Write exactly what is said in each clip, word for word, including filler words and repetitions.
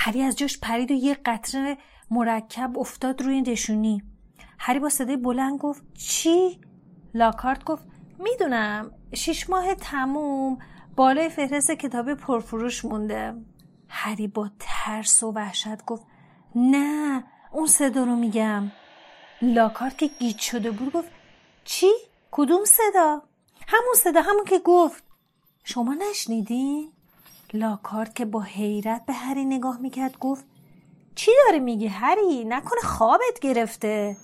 هری از جاش پرید و یه قطره مرکب افتاد روی نشونی. هری با صدای بلند گفت چی؟ لاکارت گفت میدونم، شش ماه تموم بالای فهرست کتاب پرفروش مونده. هری با ترس و وحشت گفت نه، اون صدا رو میگم. لاکارت که گیج شده بود گفت چی؟ کدوم صدا؟ همون صدا، همون که گفت. شما نشنیدین؟ لاکارت که با حیرت به هری نگاه میکرد گفت چی داره میگی هری؟ نکنه خوابت گرفته؟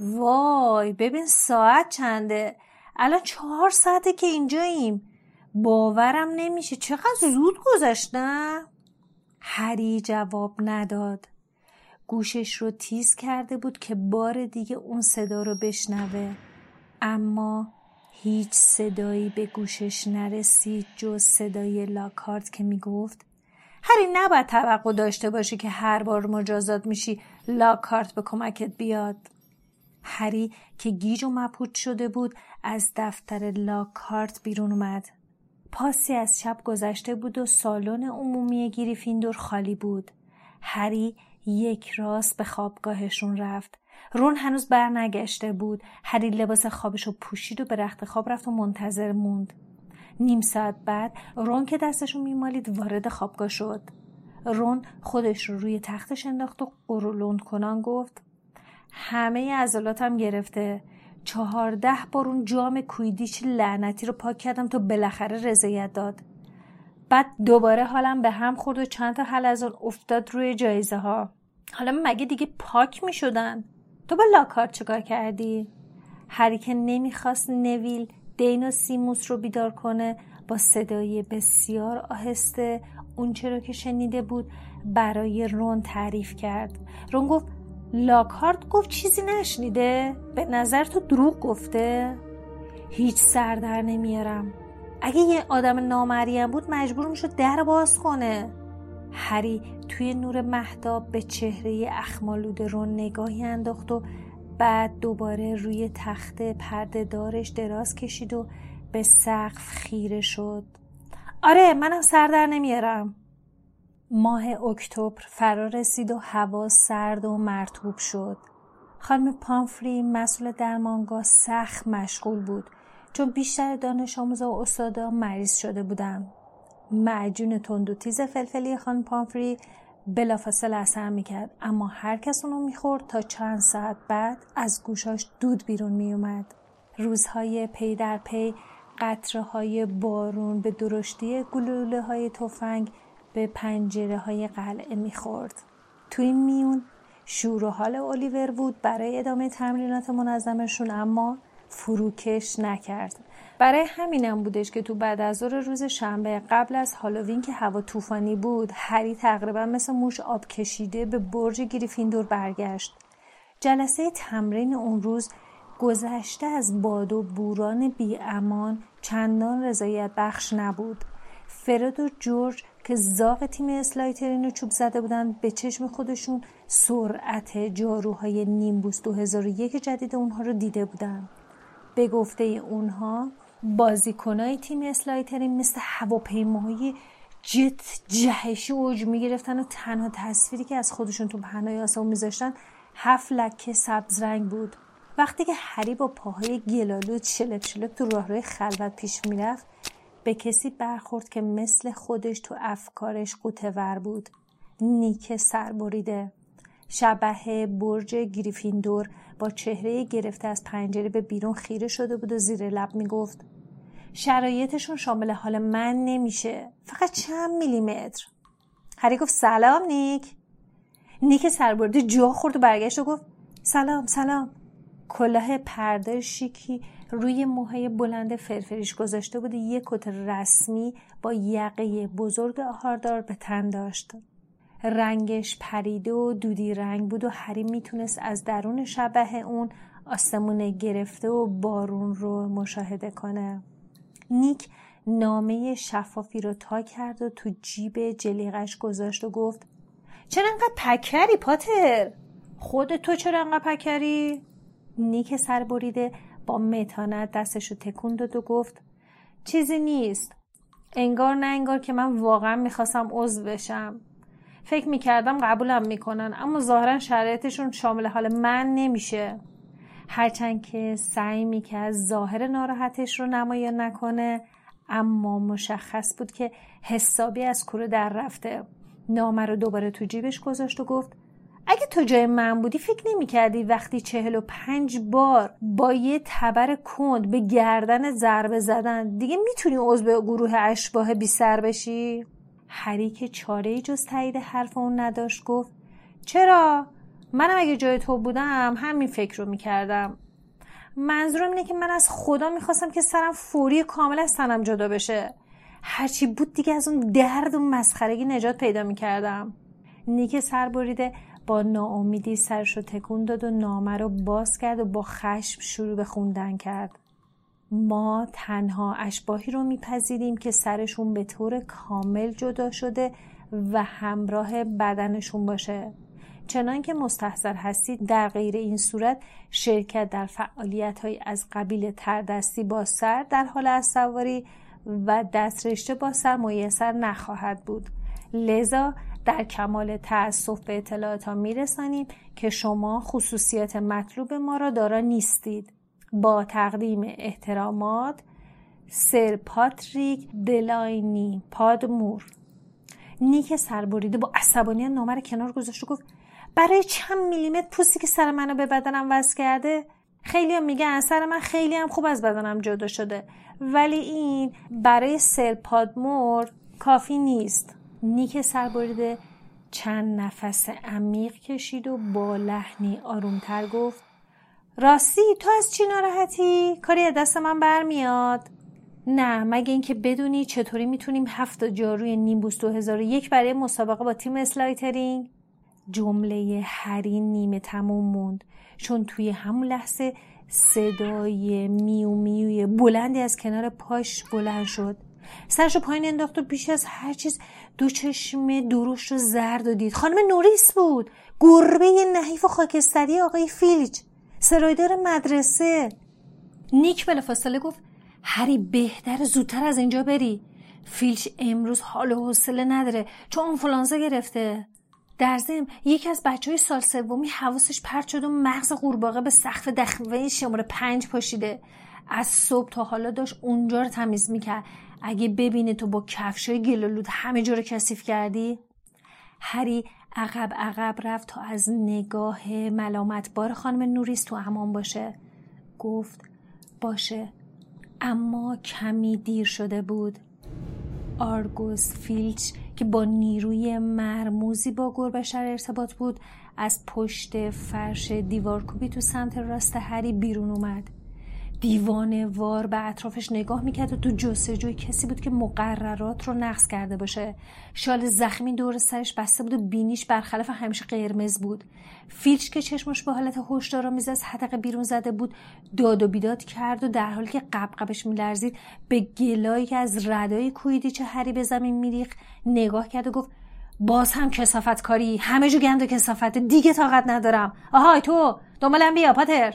وای ببین ساعت چنده، الان چهار ساعته که اینجاییم، باورم نمیشه چقدر زود گذشت نه؟ هری جواب نداد، گوشش رو تیز کرده بود که بار دیگه اون صدا رو بشنوه، اما هیچ صدایی به گوشش نرسید جز صدای لاکارت که میگفت هری نباید توقع داشته باشی که هر بار مجازات میشی لاکارت به کمکت بیاد. هری که گیج و مبهوت شده بود از دفتر لاکارت بیرون اومد. پاسی از شب گذشته بود و سالن عمومی گریفیندور خالی بود. هری یک راست به خوابگاهشون رفت. رون هنوز برنگشته بود. هری لباس خوابشو پوشید و به رخت خواب رفت و منتظر موند. نیم ساعت بعد رون که دستشو میمالید وارد خوابگاه شد. رون خودش رو روی تختش انداخت و قرولند کنان گفت همه عضلاتم گرفته، چهارده بار اون جام کویدیچ لعنتی رو پاک کردم تا بالاخره رضایت داد، بعد دوباره حالم به هم خورد و چند تا حلزون افتاد روی جایزه ها. حالا مگه دیگه پاک می شدن؟ تو با لاکارت چیکار کردی؟ هری که نمیخواست نویل، دین و سیموس رو بیدار کنه با صدای بسیار آهسته اون چرا که شنیده بود برای رون تعریف کرد. رون گفت لاکارت گفت چیزی نشنیده؟ به نظر تو دروغ گفته؟ هیچ سر در نمیارم، اگه یه آدم نامریم بود مجبور میشد در باز کنه. هری توی نور مهتاب به چهره اخمالود رون نگاهی انداخت و بعد دوباره روی تخت پرده دارش دراز کشید و به سقف خیره شد. آره منم سر در نمیارم. ماه اکتبر فرا رسید و هوا سرد و مرطوب شد. خانم پامفری مسئول درمانگاه سخت مشغول بود چون بیشتر دانش آموزا و استادا مریض شده بودند. معجون تند و تیز فلفلی خانم پامفری بلافاصله اثر میکرد، اما هر کس اونو میخورد تا چند ساعت بعد از گوشاش دود بیرون میومد. روزهای پی در پی قطره های بارون به درشتی گلوله های تفنگ به پنجره های قلعه میخورد. توی این میون شور و حال الیور وود برای ادامه تمرینات منظمشون اما فروکش نکرد. برای همینم بودش که تو بعد از ظهر روز شنبه قبل از هالووین که هوا طوفانی بود، هری تقریبا مثل موش آب کشیده به برج گریفیندور برگشت. جلسه تمرین اون روز گذشته از باد و بوران بی‌امان چندان رضایت بخش نبود. فرد و جورج که زاغ تیم اسلایترین رو چوب زده بودن، به چشم خودشون سرعت جاروهای نیمبوس دو هزار و یک جدید اونها رو دیده بودن. به گفته اونها بازیکنای تیم اسلایترین مثل هواپیماهای جت جهشی اوج میگرفتن و تنها تصویری که از خودشون تو پهنای آسمون میذاشتن هفت لکه سبز رنگ بود. وقتی که هری با پاهای گلالود شلپ شلپ تو راهروی خلوت پیش میرفت، به کسی برخورد که مثل خودش تو افکارش قوطه‌ور بود. نیک سربریده، شبح برج گریفیندور، با چهره گرفته از پنجره به بیرون خیره شده بود و زیر لب میگفت شرایطشون شامل حال من نمیشه، فقط چند میلیمتر. هری گفت سلام نیک. نیک سربریده جا خورد و برگشت و گفت سلام سلام. کلاه پرده شیکی روی موهای بلند فرفریش گذاشته بود، یک کت رسمی با یقه بزرگ آهاردار به تن داشت. رنگش پریده و دودی رنگ بود و هری میتونست از درون شبح اون آسمون گرفته و بارون رو مشاهده کنه. نیک نامه شفافی رو تا کرد و تو جیب جلیقش گذاشت و گفت چرا انقدر پکری پاتر؟ خود تو چرا انقدر پکری؟ نیک سربریده با متانت دستشو تکون داد و گفت چیزی نیست. انگار نه انگار که من واقعا میخواستم عضو بشم. فکر میکردم قبولم میکنن، اما ظاهرا شرایطشون شامل حال من نمیشه. هرچند که سعی میکرد ظاهر ناراحتش رو نمایان نکنه، اما مشخص بود که حسابی از کوره در رفته. نامه رو دوباره تو جیبش گذاشت و گفت اگه تو جای من بودی فکر نمی کردی وقتی چهل و پنج بار با یه تبر کند به گردن ضربه زدن دیگه میتونی عضو گروه اشباح بی سر بشی؟ هری که چاره‌ای جز تایید حرف اون نداشت گفت چرا؟ منم اگه جای تو بودم همین فکر رو میکردم. منظورم اینه که من از خدا میخواستم که سرم فوری کامل از تنم جدا بشه. هرچی بود دیگه از اون درد و مسخرگی نجات پیدا میکردم. نیک سربریده با ناامیدی سرش رو تکون داد و نامه رو باز کرد و با خشم شروع به خوندن کرد. ما تنها اشباحی رو میپذیریم که سرشون به طور کامل جدا شده و همراه بدنشون باشه. چنان که مستحضر هستید، در غیر این صورت شرکت در فعالیت‌های از قبیل تردستی با سر در حال اسب‌سواری و دست رشته با سر میسر نخواهد بود. لذا در کمال تأسف به اطلاعات ها میرسانیم که شما خصوصیت مطلوب ما را دارا نیستید. با تقدیم احترامات، سر پاتریک دلاینی پادمور. نیک سربریده با عصبانیت نامه را کنار گذاشت و گفت برای چند میلیمتر پوستی که سر منو به بدنم وصل کرده؟ خیلی هم میگن سر من خیلی هم خوب از بدنم جدا شده، ولی این برای سر پادمور کافی نیست. نیک سربریده چند نفس عمیق کشید و با لحنی آرومتر گفت راستی تو از چی ناراحتی؟ کاری از دست من برمیاد؟ نه، مگه اینکه بدونی چطوری میتونیم هفت جاروی نیمبوس دو هزار و یک برای مسابقه با تیم اسلایترینگ؟ جمله هری نیمه تموم موند، چون توی همون لحظه صدای میو میوی بلندی از کنار پاش بلند شد. سرشو پایین انداخت و پیش از هر چیز دو چشم درشت و زرد و دید. خانم نوریس بود، گربه نحیف و خاکستری آقای فیلچ، سرایدار مدرسه. نیک بلافاصله گفت هری بهتر زودتر از اینجا بری. فیلچ امروز حال و حوصله نداره چون آنفولانزا گرفته. در ضمن یکی از بچهای سال سومی حواسش پرت شد و مغز قورباغه به سقف دخوه شماره پنج پاشیده. از صبح تا حالا داشت اونجا رو تمیز میکرد. اگه ببینه تو با کفشای گلالود همه جا رو کثیف کردی. هری عقب عقب رفت تا از نگاه ملامتبار خانم نوریس تو امان باشه. گفت باشه، اما کمی دیر شده بود. آرگوس فیلچ که با نیروی مرموزی با گربش در ارتباط بود، از پشت فرش دیوارکوبی تو سمت راست هری بیرون اومد. دیوانه وار به اطرافش نگاه میکرد و تو جستجوی کسی بود که مقررات رو نقض کرده باشه. شال زخمی دور سرش بسته بود و بینیش برخلاف همیشه قرمز بود. فیلچ که چشمش به حالت هوشدارآمیز از حدقه بیرون زده بود داد و بیداد کرد و در حالی که قبقبش میلرزید به گلایی که از ردای کوی دیچه هری به زمین میریخت نگاه کرد و گفت: باز هم کثافت کاری، همه جو گند و کثافت، دیگه طاقت ندارم. آهای تو، دنبالم بیا پاتر.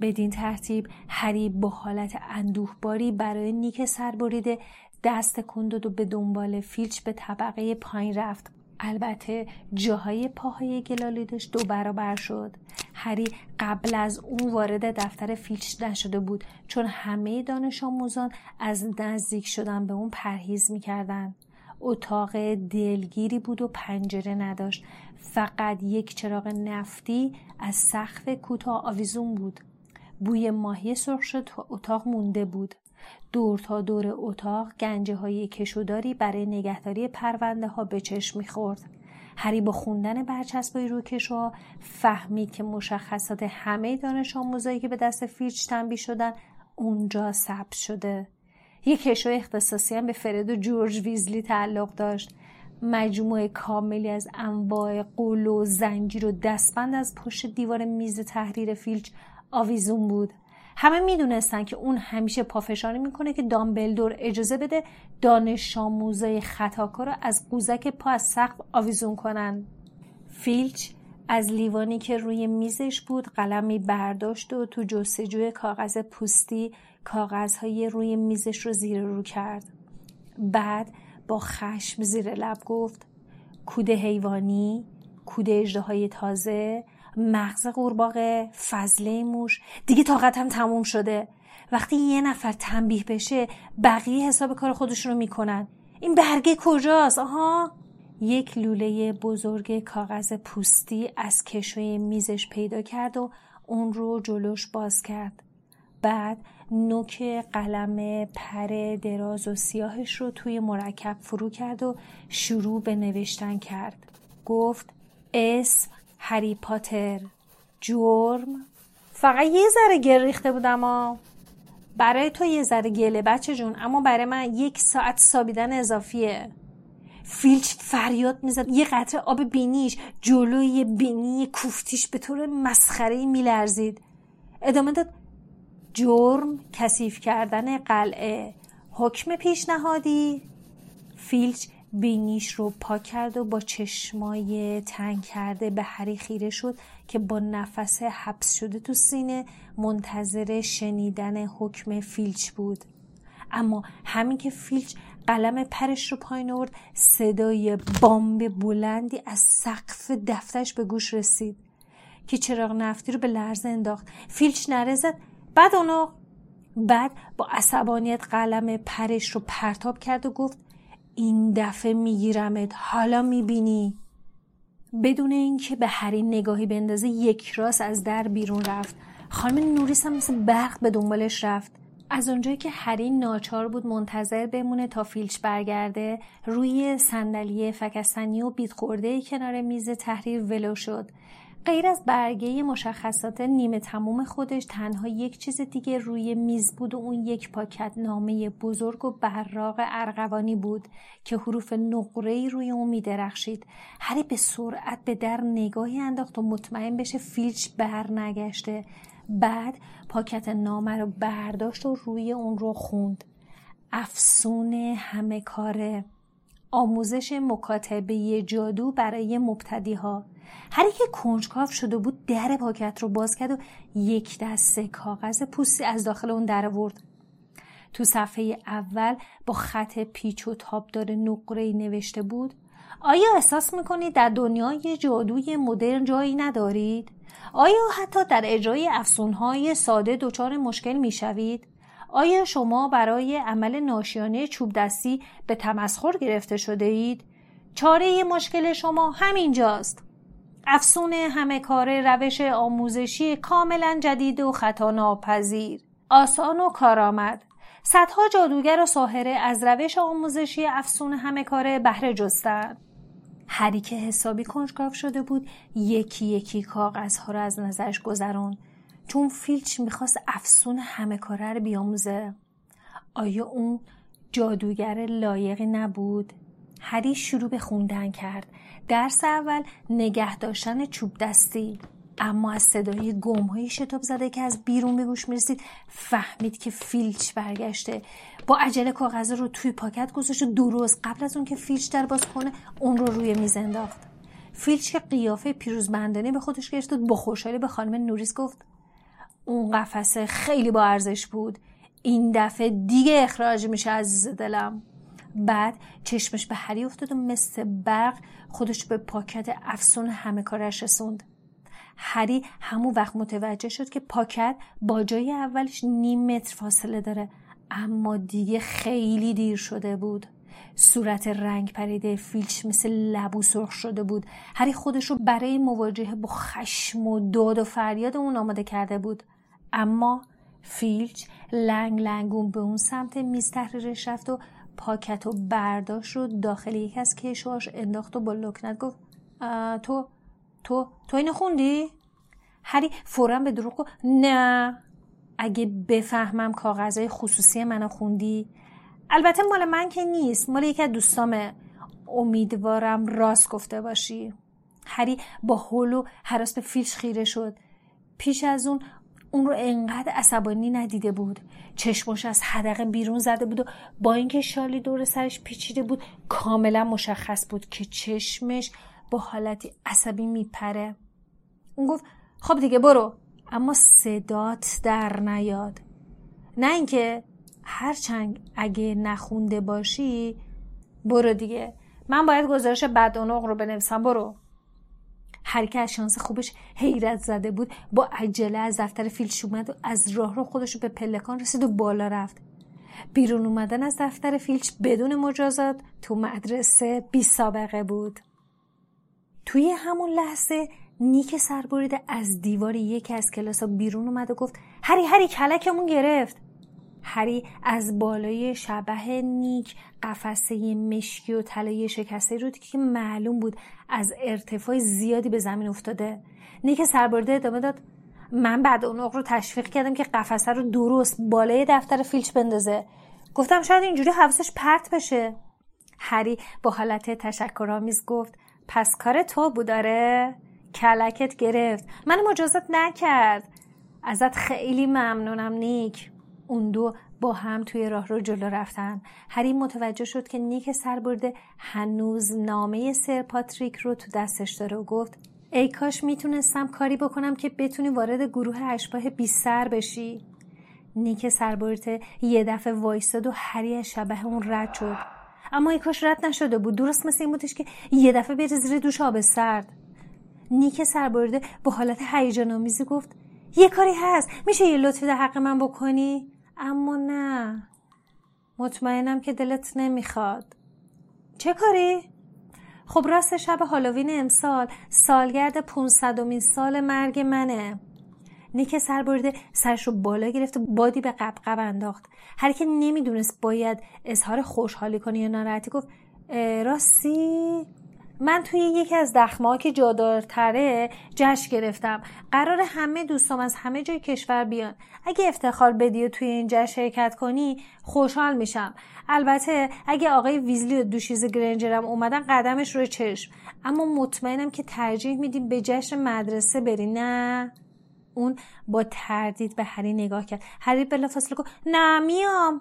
بدین ترتیب هری با حالت اندوهباری برای نیک سر بریده دست کندود و به دنبال فیلچ به طبقه پایین رفت. البته جاهای پاهای گلالیدش دو برابر شد. هری قبل از اون وارد دفتر فیلچ نشده بود چون همه دانش آموزان از نزدیک شدن به اون پرهیز میکردن. اتاق دلگیری بود و پنجره نداشت. فقط یک چراغ نفتی از سقف کوتاه آویزون بود. بوی ماهی سرخ شده اتاق مونده بود. دور تا دور اتاق گنجه های کشوداری برای نگهداری پرونده ها به چشم میخورد. هری با خوندن برچسبای روی کشوها فهمید که مشخصات همه دانش آموزایی که به دست فیلچ تنبیه شدن اونجا ثبت شده. یک کشو اختصاصی هم به فرد و جورج ویزلی تعلق داشت. مجموعه کاملی از انواع قول و زنجیر و دستبند از پشت دیوار میز تحریر فیلچ آویزون بود. همه میدونستن که اون همیشه پافشاری میکنه که دامبلدور اجازه بده دانش آموزای خطاکار را از قوزک پا از سقف آویزون کنن. فیلچ از لیوانی که روی میزش بود قلمی برداشت و تو جستجوی کاغذ پوستی کاغذهای روی میزش رو زیر رو کرد. بعد با خشم زیر لب گفت: کود حیوانی، کود اژدهای تازه، مغز قورباغه، فضله موش، دیگه طاقتم تموم شده. وقتی یه نفر تنبیه بشه بقیه حساب کار خودشون رو میکنن. این برگه کجاست؟ آها. یک لوله بزرگ کاغذ پوستی از کشوی میزش پیدا کرد و اون رو جلوش باز کرد. بعد نوک قلم پر دراز و سیاهش رو توی مرکب فرو کرد و شروع به نوشتن کرد. گفت: اسم هری پاتر، جرم فقط یه ذره گل ریخته بودم ها. برای تو یه ذره گله بچه جون، اما برای من یک ساعت سابیدن اضافیه. فیلچ فریاد میزد. یه قطره آب بینیش جلوی بینی کوفتیش به طور مسخره‌ای میلرزید. ادامه داد: جرم کثیف کردن قلعه، حکم پیشنهادی. فیلچ بینیش رو پاک کرد و با چشمای تنگ کرده به هری خیره شد که با نفس حبس شده تو سینه منتظر شنیدن حکم فیلچ بود. اما همین که فیلچ قلم پرش رو پایین آورد صدای بمب بلندی از سقف دفترش به گوش رسید که چراغ نفتی رو به لرزه انداخت. فیلچ نره زد بعد اونو بعد با عصبانیت قلم پرش رو پرتاب کرد و گفت: این دفعه میگیرمت، حالا میبینی. بدون اینکه به هری نگاهی بندازه یک راست از در بیرون رفت. خانم نوریس هم مثل برق به دنبالش رفت. از اونجایی که هری ناچار بود منتظر بمونه تا فیلچ برگرده، روی صندلی فکستنی و بیت خورده کنار میز تحریر ولو شد. غیر از برگه مشخصات نیمه تموم خودش تنها یک چیز دیگه روی میز بود و اون یک پاکت نامه بزرگ و براق ارغوانی بود که حروف نقره‌ای روی اون می‌درخشید. هری به سرعت به در نگاهی انداخت و مطمئن بشه فیلچ بر نگشته. بعد پاکت نامه رو برداشت و روی اون رو خوند: افسون همه کاره، آموزش مکاتبه جادو برای مبتدی‌ها. هری که کنجکاو شده بود در پاکت رو باز کرد و یک دسته کاغذ پوستی از داخل اون در آورد. تو صفحه اول با خط پیچ و تابدار نقره‌ای نوشته بود: آیا احساس میکنید در دنیای جادوی مدرن جایی ندارید؟ آیا حتی در اجرای افسونهای ساده دچار مشکل میشوید؟ آیا شما برای عمل ناشیانه چوب دستی به تمسخر گرفته شده اید؟ چاره مشکل شما همینجاست. افسون همه کاره روش آموزشی کاملا جدید و خطا ناپذیر، آسان و کارآمد. صدها جادوگر و ساحره از روش آموزشی افسون همه کاره بهره جستند. هری که حسابی کنجکاو شده بود یکی یکی کاغذها را از نظرش گذران. چون فیلچ میخواست افسون همه کاره رو بیاموزه. آیا اون جادوگر لایقی نبود؟ هری شروع به خوندن کرد. درس اول نگه داشتن چوب دستی، اما از صدای گم‌های شتاب زده که از بیرون به گوش می‌رسید فهمید که فیلچ برگشته. با عجله کاغذ رو توی پاکت گذاشت و دو روز قبل از اون که فیلچ در باز کنه اون رو روی میز انداخت. فیلچ که قیافه پیروزمندانه به خودش گرفت و با خوشحالی به خانم نوریس گفت: اون قفسه خیلی با ارزش بود. این دفعه دیگه اخراج میشه عزیز دلم. بعد چشمش به هری افتاد و مثل برق خودش به پاکت افسون همه کارش رسوند. هری همون وقت متوجه شد که پاکت با جای اولش نیم متر فاصله داره، اما دیگه خیلی دیر شده بود. صورت رنگ پریده فیلچ مثل لبو سرخ شده بود. هری خودش رو برای مواجهه با خشم و داد و فریاد اون آماده کرده بود، اما فیلچ لنگ لنگون به اون سمت میز تحریرش رفت و پاکت رو برداشت رو داخل یکی از کشوهاش انداخت و با لکنت گفت: تو تو تو اینو خوندی؟ هری فوراً به دروغ گفت: نه، اگه بفهمم کاغذهای خصوصی منو خوندی. البته مال من که نیست، مال یکی از دوستامه. امیدوارم راست گفته باشی. هری با هول و هراس به فیلچ خیره شد. پیش از اون اون رو انقدر عصبانی ندیده بود. چشمش از حدقه بیرون زده بود و با اینکه شالی دور سرش پیچیده بود کاملا مشخص بود که چشمش با حالتی عصبی میپره. اون گفت: خب دیگه برو، اما صدات در نیاد. نه اینکه هرچند اگه نخونده باشی برو دیگه، من باید گزارش بدعنق رو بنویسم، برو. هر که از شانس خوبش حیرت زده بود با عجله از دفتر فیلچ اومد و از راه رو خودش به پلکان رسید و بالا رفت. بیرون اومدن از دفتر فیلچ بدون مجازات تو مدرسه بی سابقه بود. توی همون لحظه نیک سربریده از دیوار یکی از کلاس‌ها بیرون اومد و گفت: هری هری کلکمون گرفت. هری از بالای شبح نیک قفسه مشکی و طلایی شکسته رو که معلوم بود از ارتفاع زیادی به زمین افتاده. نیک سربریده ادامه داد: من بعد اون رو تشویق کردم که قفسه رو درست بالای دفتر فیلچ بندازه. گفتم شاید اینجوری حواسش پرت بشه. هری با حالت تشکرآمیز گفت: پس کار تو بوداره؟ کلکت گرفت، من مجازات نکرد. ازت خیلی ممنونم نیک. اون دو با هم توی راه رو جلو رفتن. هری متوجه شد که نیک سربرده هنوز نامه سر پاتریک رو تو دستش داره و گفت: ای کاش میتونستم کاری بکنم که بتونی وارد گروه اشباح بی سر بشی. نیک سربرده یه دفعه وایساد و هری از شبح اون رد شد، اما ای کاش رد نشده بود. درست مثل این بودش که یه دفعه بری زیر دوش آب سرد. نیک سربرده با حالت هیجان‌آمیزی گفت: یه کاری هست، میشه یه لطفی در حق من بکنی؟ اما نه، مطمئنم که دلت نمیخواد. چه کاری؟ خب راست شب هالووین امسال سالگرد پانصدمین سال مرگ منه. نیک سربرده سرش رو بالا گرفت و بادی به قبقب انداخت. هر که نمیدونست باید اظهار خوشحالی کنه یا ناراحتی، گفت: راستی من توی یکی از دخمه‌ها که جادارتره جشن گرفتم. قرار همه دوستام از همه جای کشور بیان. اگه افتخار بدی و توی این جشن شرکت کنی خوشحال میشم. البته اگه آقای ویزلی و دوشیز گرنجرم اومدن قدمش رو چشم، اما مطمئنم که ترجیح میدیم به جشن مدرسه بری، نه؟ اون با تردید به هری نگاه کرد. هری بلافاصله گفت: نه میام.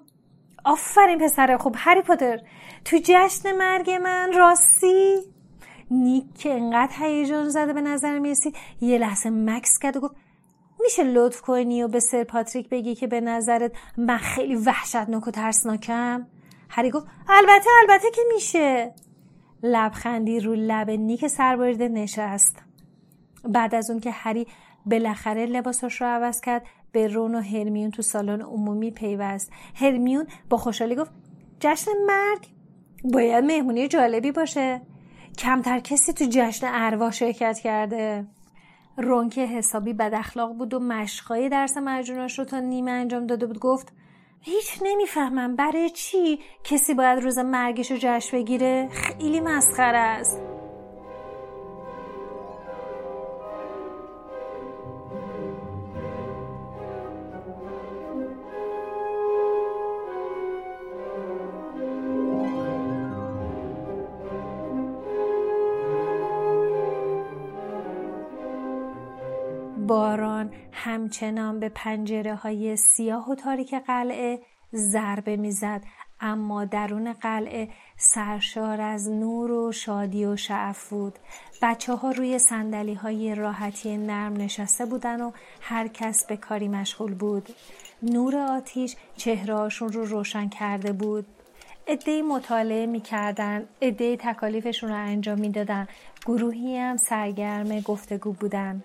آفرین پسر خوب هری پاتر، تو جشن مرگ من. راستی؟ نیک که انقدر هیجان زده به نظر میرسید یه لحظه مکث کرد و گفت: میشه لطف کنی و به سر پاتریک بگی که به نظرت من خیلی وحشتناک و ترسناکم؟ هری گفت: البته البته که میشه. لبخندی رو لب نیک سربریده نشست. بعد از اون که هری بالاخره لباسش رو عوض کرد، به رون و هرمیون تو سالن عمومی پیوست. هرمیون با خوشحالی گفت: جشن مرگ باید مهمونی جالبی باشه. کمتر کسی تو جشن ارواح شرکت کرده. رون که حسابی بد اخلاق بود و مشقای درس مجنوناش رو تا نیمه انجام داده بود، گفت: هیچ نمیفهمم برای چی کسی باید روز مرگش رو جشن بگیره. خیلی مسخره است. باران همچنان به پنجره های سیاه و تاریک قلعه ضربه میزد، اما درون قلعه سرشار از نور و شادی و شعف بود. بچه ها روی صندلی های راحتی نرم نشسته بودن و هر کس به کاری مشغول بود. نور آتیش چهرهاشون رو روشن کرده بود. عده‌ای مطالعه می‌کردند، عده‌ای تکالیفشون رو انجام می‌دادن، گروهی هم سرگرم گفتگو بودن.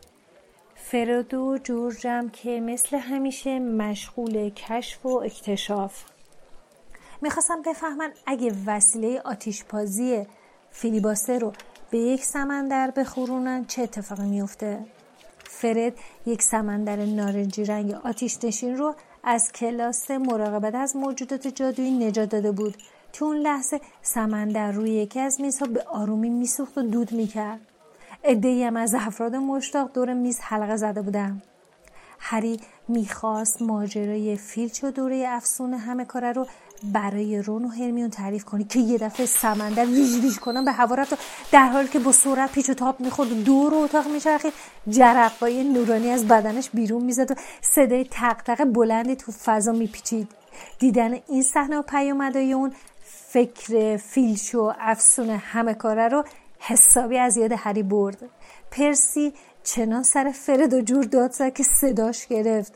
فرد و جورجم که مثل همیشه مشغول کشف و اکتشاف. می‌خواستم بفهمن اگه وسیله آتیش‌بازی فیلیباستر رو به یک سمندر بخورونن چه اتفاقی می‌افته. فرد یک سمندر نارنجی رنگ آتیش‌نشین رو از کلاس مراقبت از موجودات جادویی نجات داده بود. تو اون لحظه سمندر روی یکی از میزها به آرومی میسوخت و دود میکرد. عده‌ای هم از افراد مشتاق دور میز حلقه زده بودن. هری میخواست ماجرای فیلچ و دوره افسون همه کاره رو برای رون و هرمیون تعریف کنه که یه دفعه سمندر ویژ ویژ کنن به هوا رفت و در حالی که با سرعت پیچ و تاب می‌خورد و دور اتاق می‌چرخید، جرقه‌های نورانی از بدنش بیرون می‌زد و صدای تق‌تق بلندی تو فضا می‌پیچید. دیدن این صحنه و پیامدهای اون فکر فیلچ و افسون همه کاره رو حسابی از یاد هری برد. پرسی چنان سر فرد و جور داد زد که صداش گرفت.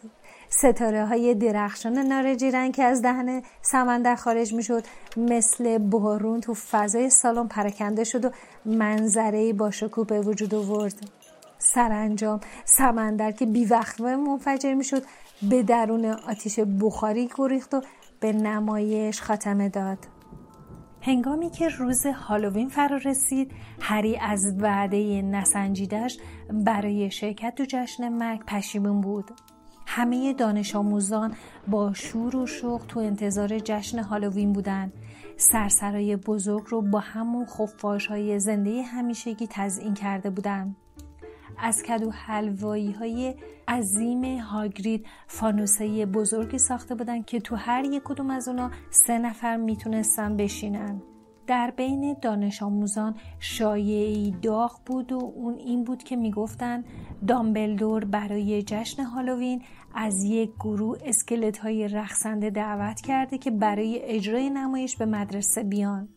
ستاره های درخشان نارنجی رنگ که از دهن سمندر خارج می شد مثل بارون تو فضای سالن پراکنده شد و منظره‌ای با شکوه به وجود آورد. سرانجام سمندر که بی وقفه منفجر می شد به درون آتیش بخاری گریخت و به نمایش خاتمه داد. هنگامی که روز هالووین فرا رسید، هری از وعده نسنجیده‌اش برای شرکت تو جشن مرگ پشیمون بود. همه دانش آموزان با شور و شوق تو انتظار جشن هالووین بودند. سرسرای بزرگ رو با همون خفاش‌های زنده همیشگی تزیین کرده بودند. از کدو حلوایی‌های عظیم هاگرید فانوس‌های بزرگی ساخته بودند که تو هر یک کدوم از اونا سه نفر میتونستن بشینن. در بین دانش آموزان شایعی داغ بود و اون این بود که میگفتن دامبلدور برای جشن هالووین از یک گروه اسکلت‌های رقصنده دعوت کرده که برای اجرای نمایش به مدرسه بیان.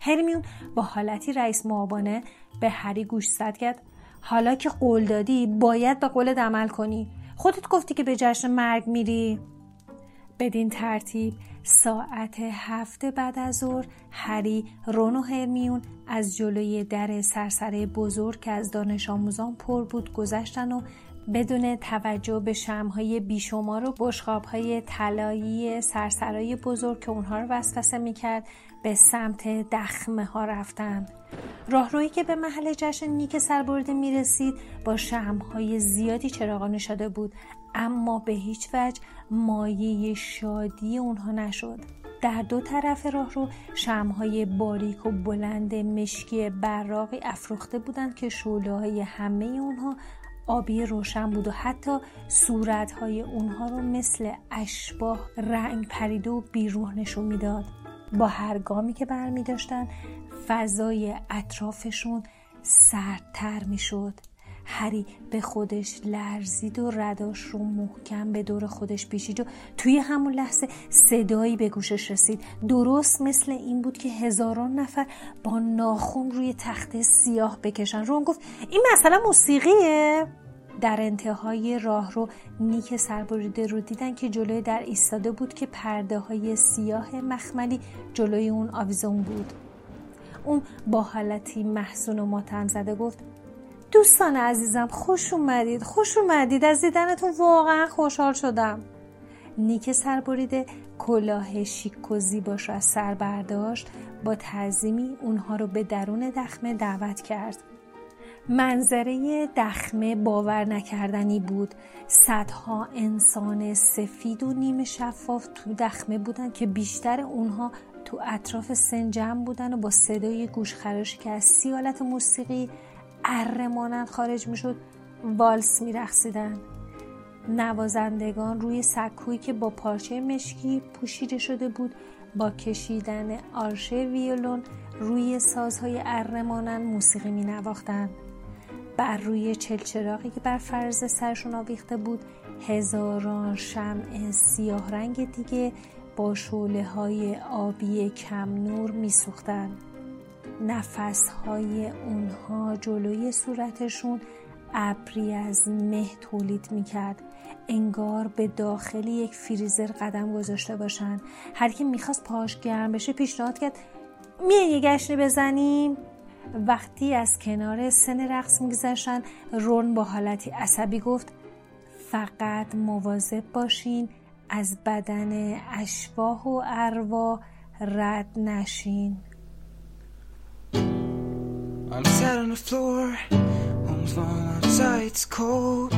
هرمیون با حالتی رئیس معابانه به هری گوشزد کرد: حالا که قول دادی باید به قولت عمل کنی. خودت گفتی که به جشن مرگ میری. بدین ترتیب ساعت هفت بعد از ظهر هری، رون و هرمیون از جلوی در سرسره بزرگ که از دانش آموزان پر بود گذشتن و بدون توجه به شمع‌های بیشمار و بشقاب‌های طلایی سرسرای بزرگ که اونها رو وسوسه می‌کرد به سمت دخمه‌ها رفتن. راهرویی که به محل جشن نیک سربرده می‌رسید با شمع‌های زیادی چراغانه شده بود، اما به هیچ وجه مایه شادی اونها نشد. در دو طرف راهرو شمع‌های باریک و بلند مشکی براقی افروخته بودند که شعله‌های همه اونها آبی روشن بود و حتی صورتهای اونها رو مثل اشباح رنگ پریده و بیروح نشون میداد. با هر گامی که برمی داشتن فضای اطرافشون سردتر می شد. هری به خودش لرزید و رداش رو محکم به دور خودش پیچید و توی همون لحظه صدایی به گوشش رسید. درست مثل این بود که هزاران نفر با ناخن روی تخته سیاه بکشن. رون گفت: این مثلا موسیقیه؟ در انتهای راه رو نیک سربریده رو دیدن که جلوی در ایستاده بود که پرده های سیاه مخملی جلوی اون آویزون بود. اون با حالتی محزون و ماتم زده گفت: دوستان عزیزم، خوش اومدید، خوش اومدید، از دیدنتون واقعا خوشحال شدم. نیک سربریده کلاه شیک و زیباش را از سر برداشت، با تعظیمی اونها رو به درون دخمه دعوت کرد. منظره دخمه باور نکردنی بود. صدها انسان سفید و نیمه شفاف تو دخمه بودن که بیشتر اونها تو اطراف سن جمع بودن و با صدای گوشخراشی که از سی آلت موسیقی ارمانند خارج می شد والس می رقصیدن. نوازندگان روی سکویی که با پارچه مشکی پوشیده شده بود با کشیدن آرشه ویولون روی سازهای ارمانند موسیقی می نواختند. بر روی چلچراغی که بر فرض سرشون آویخته بود هزاران شمع سیاه رنگ دیگه با شعله‌های آبی کم نور می‌سوختن. نفس‌های اونها جلوی صورتشون ابری از مه تولید می‌کرد. انگار به داخل یک فریزر قدم گذاشته باشن. هر کی می‌خواست پاش گرم بشه پیشنهاد کرد میه یه گشنه بزنیم. وقتی از کنار سن رقص می‌گذشتن رون با حالتی عصبی گفت فقط مواظب باشین از بدن اشباح و ارواح رد نشین. I'm sat on the floor, home's falling outside, it's cold.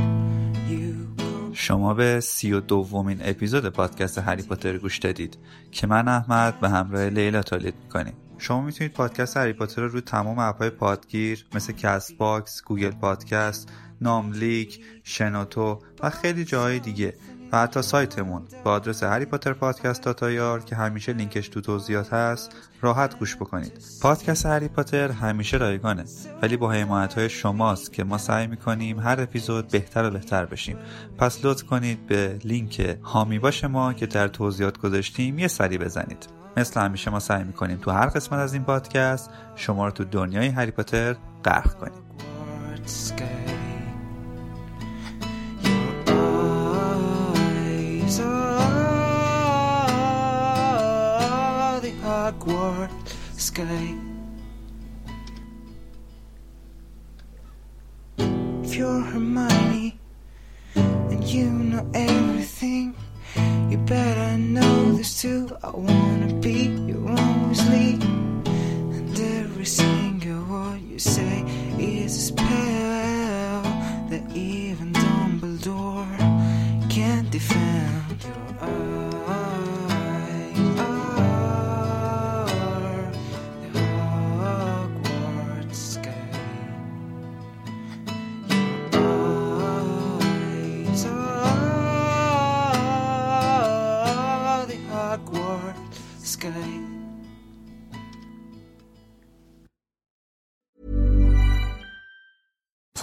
شما به سی و دومین اپیزود پادکست هری پاتر گوش دادید که من احمد به همراه لیلا تولید میکنیم. شما میتونید پادکست هری پاتر رو روی تمام اپ‌های پادگیر مثل کست باکس، گوگل پادکست، ناملیک، شنوتو و خیلی جاهای دیگه و حتی سایتمون با آدرس هری پاتر پادکست دات آی آر که همیشه لینکش تو توضیحات هست راحت گوش بکنید. پادکست هری پاتر همیشه رایگانه ولی با حمایت‌های شماست که ما سعی می‌کنیم هر اپیزود بهتر و بهتر بشیم. پس لطف کنید به لینک حامی باش ما که در توضیحات گذاشتیم یه سری بزنید. مثل همیشه ما سعی می‌کنیم تو هر قسمت از این پادکست شما رو تو دنیای هری پاتر غرق کنیم. Hogwarts sky. If you're Hermione and you know everything, you better know this too. I wanna be your only sleep, and every single word you say is a spell that even Dumbledore can't defend. Your eyes.